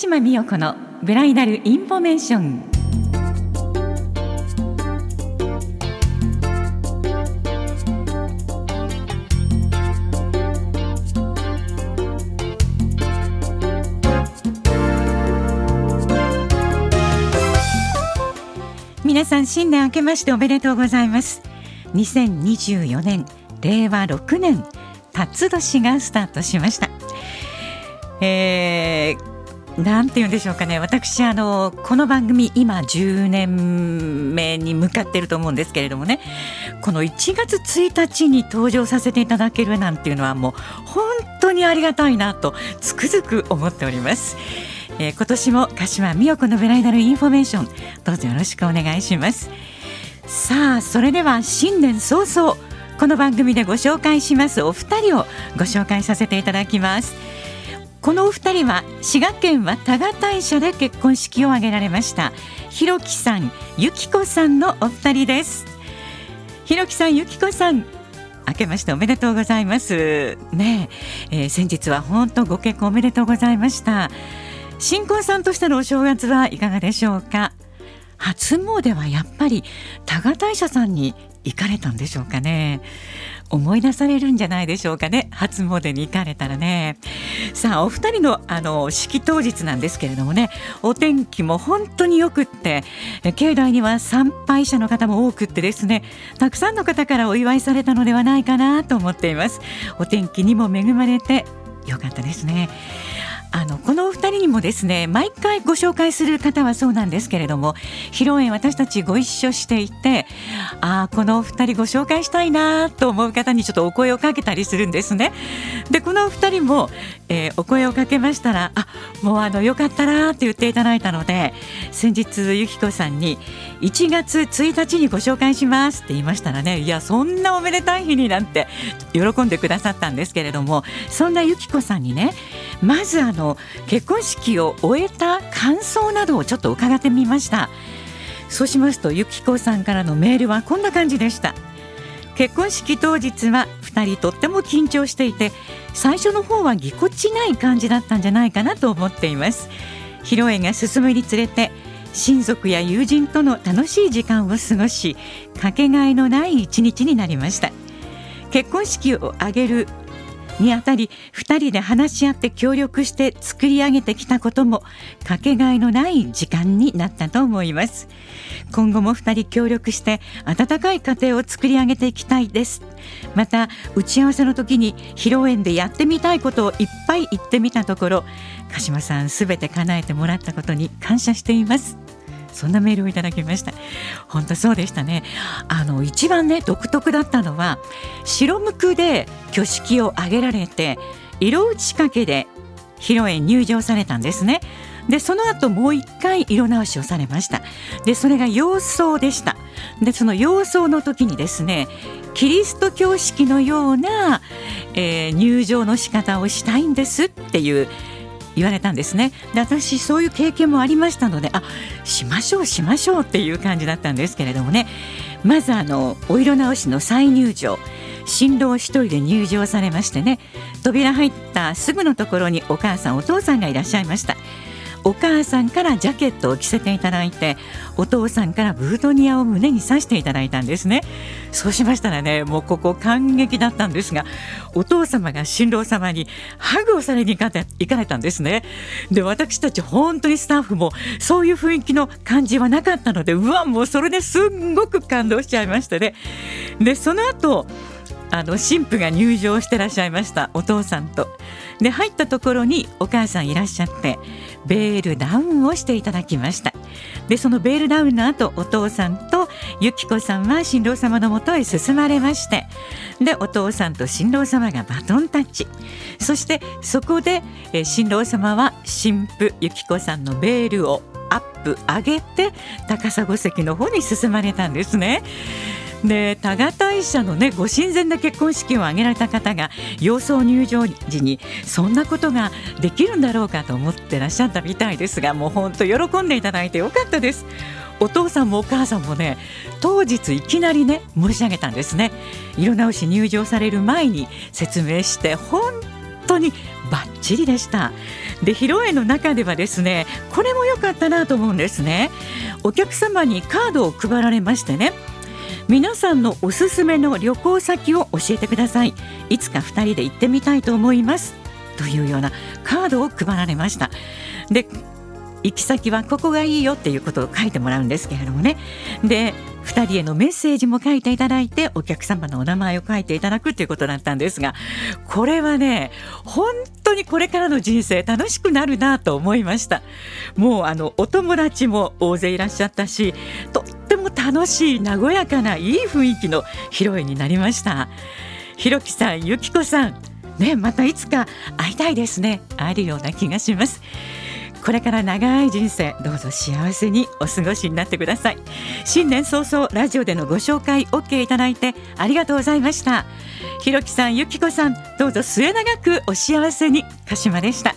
島美代子のブライダルインフォメーション。皆さん、新年明けましておめでとうございます。2024年令和6年辰年がスタートしました。なんて言うんでしょうかね。私この番組今10年目に向かっていると思うんですけれどもね、この1月1日に登場させていただけるなんていうのはもう本当にありがたいなとつくづく思っております。今年も鹿島美代子のブライダルインフォメーション、どうぞよろしくお願いします。さあ、それでは新年早々この番組でご紹介しますお二人をご紹介させていただきます。このお二人は滋賀県は多賀大社で結婚式を挙げられましたひろきさん、ゆきこさんのお二人です。ひろきさん、ゆきこさん、明けましておめでとうございます、先日は本当ご結婚おめでとうございました。新婚さんとしてのお正月はいかがでしょうか。初詣はやっぱり多賀大社さんに行かれたんでしょうかね。思い出されるんじゃないでしょうかね、初詣に行かれたらね。さあ、お二人の式当日なんですけれどもね、お天気も本当によくって、境内には参拝者の方も多くってですね、たくさんの方からお祝いされたのではないかなと思っています。お天気にも恵まれてよかったですね。このお二人にもですね、毎回ご紹介する方はそうなんですけれども、披露宴私たちご一緒していて、このお二人ご紹介したいなと思う方にちょっとお声をかけたりするんですね。で、このお二人も、お声をかけましたら、もうよかったらって言っていただいたので、先日ゆきこさんに1月1日にご紹介しますって言いましたらね、いや、そんなおめでたい日になんて喜んでくださったんですけれども、そんなゆきこさんにね、まず結婚式を終えた感想などをちょっと伺ってみました。そうしますと、ゆきこさんからのメールはこんな感じでした。結婚式当日は2人とっても緊張していて、最初の方はぎこちない感じだったんじゃないかなと思っています。披露宴が進むにつれて、親族や友人との楽しい時間を過ごし、かけがえのない一日になりました。結婚式を挙げるにあたり、2人で話し合って協力して作り上げてきたこともかけがえのない時間になったと思います。今後も2人協力して温かい家庭を作り上げていきたいです。また、打ち合わせの時に披露宴でやってみたいことをいっぱい言ってみたところ、鹿島さん、すべて叶えてもらったことに感謝しています。そんなメールをいただきました。本当そうでしたね。一番ね、独特だったのは、白無垢で挙式を挙げられて、色打ち掛けで披露宴入場されたんですね。で、その後もう一回色直しをされました。で、それが洋装でした。で、その洋装の時にですね、キリスト教式のような、入場の仕方をしたいんですっていう言われたんですね。で、私そういう経験もありましたので、しましょうしましょうっていう感じだったんですけれどもね。まずお色直しの再入場、新郎一人で入場されましてね、扉入ったすぐのところにお母さん、お父さんがいらっしゃいました。お母さんからジャケットを着せていただいて、お父さんからブートニアを胸に刺していただいたんですね。そうしましたらね、もうここ感激だったんですが、お父様が新郎様にハグをされに行かれたんですね。で、私たち本当にスタッフもそういう雰囲気の感じはなかったので、もうそれですんごく感動しちゃいましたね。で、その後新婦が入場してらっしゃいました、お父さんと。で、入ったところにお母さんいらっしゃって、ベールダウンをしていただきました。で、そのベールダウンの後、お父さんとゆきこさんは新郎様のもとへ進まれまして、で、お父さんと新郎様がバトンタッチ、そしてそこで新郎様は新婦ゆきこさんのベールをアップ上げて、高砂席の方に進まれたんですね。で、多賀大社のね、ご神前な結婚式を挙げられた方が洋装入場時にそんなことができるんだろうかと思ってらっしゃったみたいですが、もう本当喜んでいただいてよかったです。お父さんもお母さんもね、当日いきなりね、申し上げたんですね。色直し入場される前に説明して、本当にバッチリでした。で、披露宴の中ではですね、これも良かったなと思うんですね。お客様にカードを配られましてね、皆さんのおすすめの旅行先を教えてください、いつか2人で行ってみたいと思いますというようなカードを配られました。で、行き先はここがいいよっていうことを書いてもらうんですけれどもね、で2人へのメッセージも書いていただいて、お客様のお名前を書いていただくということだったんですが、これはね、本当にこれからの人生楽しくなるなと思いました。もうお友達も大勢いらっしゃったし、とっても楽しい和やかないい雰囲気の披露宴になりました。ひろきさん、ゆきこさんね、またいつか会いたいですね。あるような気がします。これから長い人生、どうぞ幸せにお過ごしになってください。新年早々ラジオでのご紹介 OK いただいてありがとうございました。ひろきさん、ゆきこさん、どうぞ末永くお幸せに。鹿島でした。